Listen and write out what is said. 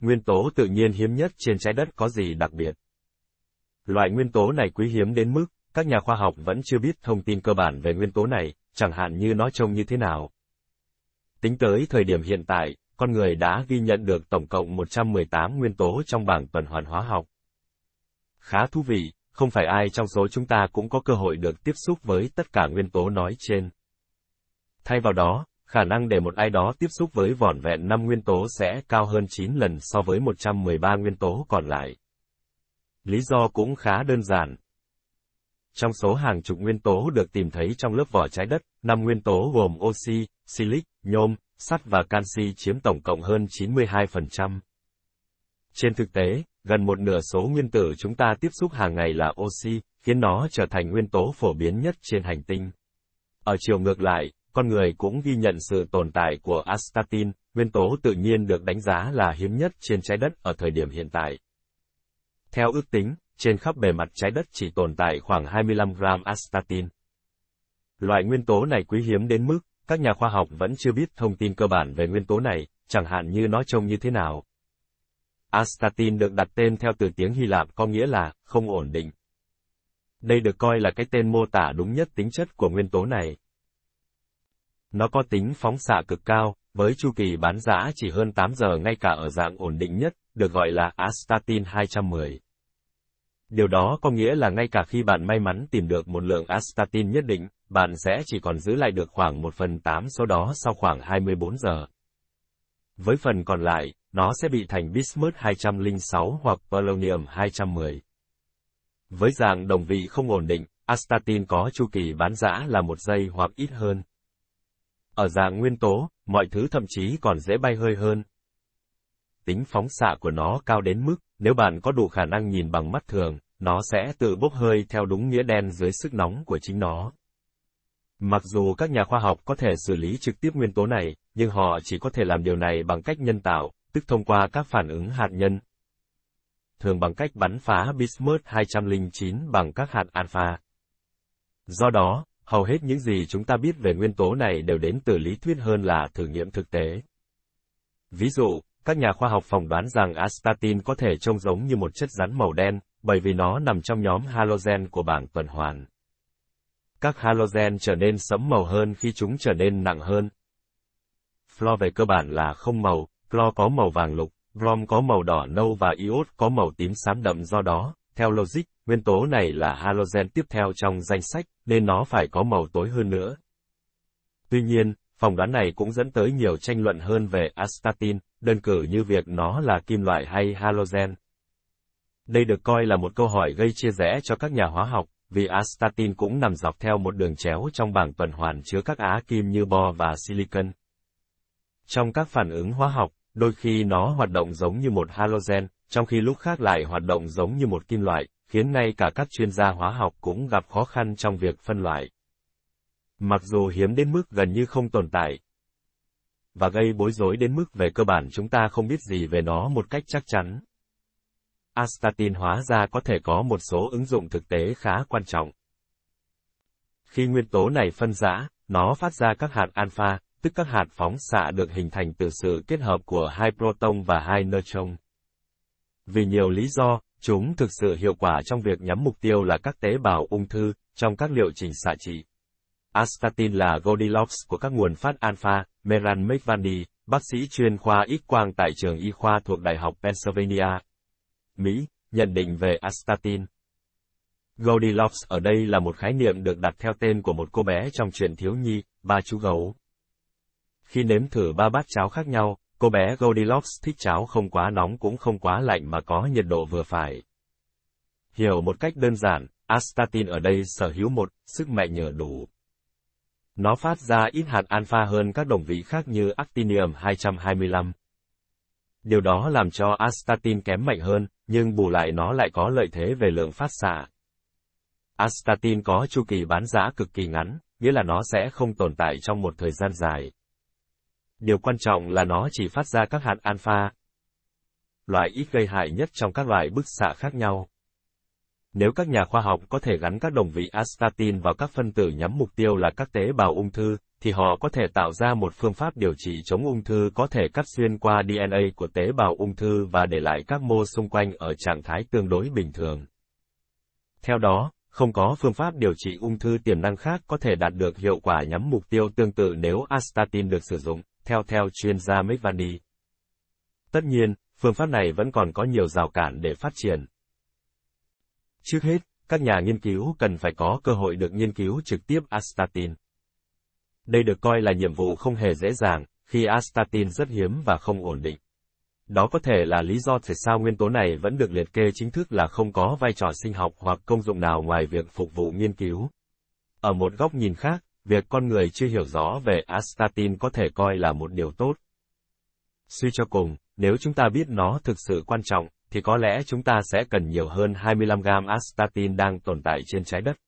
Nguyên tố tự nhiên hiếm nhất trên trái đất có gì đặc biệt? Loại nguyên tố này quý hiếm đến mức, các nhà khoa học vẫn chưa biết thông tin cơ bản về nguyên tố này, chẳng hạn như nó trông như thế nào. Tính tới thời điểm hiện tại, con người đã ghi nhận được tổng cộng 118 nguyên tố trong bảng tuần hoàn hóa học. Khá thú vị, không phải ai trong số chúng ta cũng có cơ hội được tiếp xúc với tất cả nguyên tố nói trên. Thay vào đó, khả năng để một ai đó tiếp xúc với vỏn vẹn 5 nguyên tố sẽ cao hơn 9 lần so với 113 nguyên tố còn lại. Lý do cũng khá đơn giản. Trong số hàng chục nguyên tố được tìm thấy trong lớp vỏ trái đất, 5 nguyên tố gồm oxy, silic, nhôm, sắt và canxi chiếm tổng cộng hơn 92%. Trên thực tế, gần một nửa số nguyên tử chúng ta tiếp xúc hàng ngày là oxy, khiến nó trở thành nguyên tố phổ biến nhất trên hành tinh. Ở chiều ngược lại, con người cũng ghi nhận sự tồn tại của astatine, nguyên tố tự nhiên được đánh giá là hiếm nhất trên trái đất ở thời điểm hiện tại. Theo ước tính, trên khắp bề mặt trái đất chỉ tồn tại khoảng 25 gram astatine. Loại nguyên tố này quý hiếm đến mức, các nhà khoa học vẫn chưa biết thông tin cơ bản về nguyên tố này, chẳng hạn như nó trông như thế nào. Astatine được đặt tên theo từ tiếng Hy Lạp có nghĩa là không ổn định. Đây được coi là cái tên mô tả đúng nhất tính chất của nguyên tố này. Nó có tính phóng xạ cực cao, với chu kỳ bán rã chỉ hơn 8 giờ ngay cả ở dạng ổn định nhất, được gọi là astatine-210. Điều đó có nghĩa là ngay cả khi bạn may mắn tìm được một lượng astatine nhất định, bạn sẽ chỉ còn giữ lại được khoảng 1/8 số đó sau khoảng 24 giờ. Với phần còn lại, nó sẽ bị thành bismuth 206 hoặc polonium 210. Với dạng đồng vị không ổn định, astatine có chu kỳ bán rã là 1 giây hoặc ít hơn. Ở dạng nguyên tố, mọi thứ thậm chí còn dễ bay hơi hơn. Tính phóng xạ của nó cao đến mức, nếu bạn có đủ khả năng nhìn bằng mắt thường, nó sẽ tự bốc hơi theo đúng nghĩa đen dưới sức nóng của chính nó. Mặc dù các nhà khoa học có thể xử lý trực tiếp nguyên tố này, nhưng họ chỉ có thể làm điều này bằng cách nhân tạo, tức thông qua các phản ứng hạt nhân. Thường bằng cách bắn phá bismuth 209 bằng các hạt alpha. Do đó, hầu hết những gì chúng ta biết về nguyên tố này đều đến từ lý thuyết hơn là thử nghiệm thực tế. Ví dụ, các nhà khoa học phỏng đoán rằng astatine có thể trông giống như một chất rắn màu đen, bởi vì nó nằm trong nhóm halogen của bảng tuần hoàn. Các halogen trở nên sẫm màu hơn khi chúng trở nên nặng hơn. Flo về cơ bản là không màu, clo có màu vàng lục, brom có màu đỏ nâu và iốt có màu tím xám đậm do đó, theo logic, nguyên tố này là halogen tiếp theo trong danh sách, nên nó phải có màu tối hơn nữa. Tuy nhiên, phỏng đoán này cũng dẫn tới nhiều tranh luận hơn về astatine, đơn cử như việc nó là kim loại hay halogen. Đây được coi là một câu hỏi gây chia rẽ cho các nhà hóa học, vì astatine cũng nằm dọc theo một đường chéo trong bảng tuần hoàn chứa các á kim như bo và silicon. Trong các phản ứng hóa học, đôi khi nó hoạt động giống như một halogen, trong khi lúc khác lại hoạt động giống như một kim loại, khiến ngay cả các chuyên gia hóa học cũng gặp khó khăn trong việc phân loại. Mặc dù hiếm đến mức gần như không tồn tại, và gây bối rối đến mức về cơ bản chúng ta không biết gì về nó một cách chắc chắn. Astatine hóa ra có thể có một số ứng dụng thực tế khá quan trọng. Khi nguyên tố này phân rã, nó phát ra các hạt alpha, tức các hạt phóng xạ được hình thành từ sự kết hợp của 2 proton và 2 neutron. Vì nhiều lý do, chúng thực sự hiệu quả trong việc nhắm mục tiêu là các tế bào ung thư, trong các liệu trình xạ trị. Astatine là Goldilocks của các nguồn phát alpha. Meran McVandy, bác sĩ chuyên khoa X-quang tại trường y khoa thuộc Đại học Pennsylvania, Mỹ, nhận định về astatine. Goldilocks ở đây là một khái niệm được đặt theo tên của một cô bé trong truyện thiếu nhi, Ba chú gấu. Khi nếm thử 3 bát cháo khác nhau, cô bé Goldilocks thích cháo không quá nóng cũng không quá lạnh mà có nhiệt độ vừa phải. Hiểu một cách đơn giản, astatine ở đây sở hữu một sức mạnh nhờ đủ. Nó phát ra ít hạt alpha hơn các đồng vị khác như actinium 225. Điều đó làm cho astatine kém mạnh hơn, nhưng bù lại nó lại có lợi thế về lượng phát xạ. Astatine có chu kỳ bán rã cực kỳ ngắn, nghĩa là nó sẽ không tồn tại trong một thời gian dài. Điều quan trọng là nó chỉ phát ra các hạt alpha, loại ít gây hại nhất trong các loại bức xạ khác nhau. Nếu các nhà khoa học có thể gắn các đồng vị astatine vào các phân tử nhắm mục tiêu là các tế bào ung thư, thì họ có thể tạo ra một phương pháp điều trị chống ung thư có thể cắt xuyên qua DNA của tế bào ung thư và để lại các mô xung quanh ở trạng thái tương đối bình thường. Theo đó, không có phương pháp điều trị ung thư tiềm năng khác có thể đạt được hiệu quả nhắm mục tiêu tương tự nếu astatine được sử dụng, theo chuyên gia McVandy. Tất nhiên, phương pháp này vẫn còn có nhiều rào cản để phát triển. Trước hết, các nhà nghiên cứu cần phải có cơ hội được nghiên cứu trực tiếp astatine. Đây được coi là nhiệm vụ không hề dễ dàng, khi astatine rất hiếm và không ổn định. Đó có thể là lý do tại sao nguyên tố này vẫn được liệt kê chính thức là không có vai trò sinh học hoặc công dụng nào ngoài việc phục vụ nghiên cứu. Ở một góc nhìn khác, việc con người chưa hiểu rõ về astatine có thể coi là một điều tốt. Suy cho cùng, nếu chúng ta biết nó thực sự quan trọng, thì có lẽ chúng ta sẽ cần nhiều hơn 25 gam astatine đang tồn tại trên trái đất.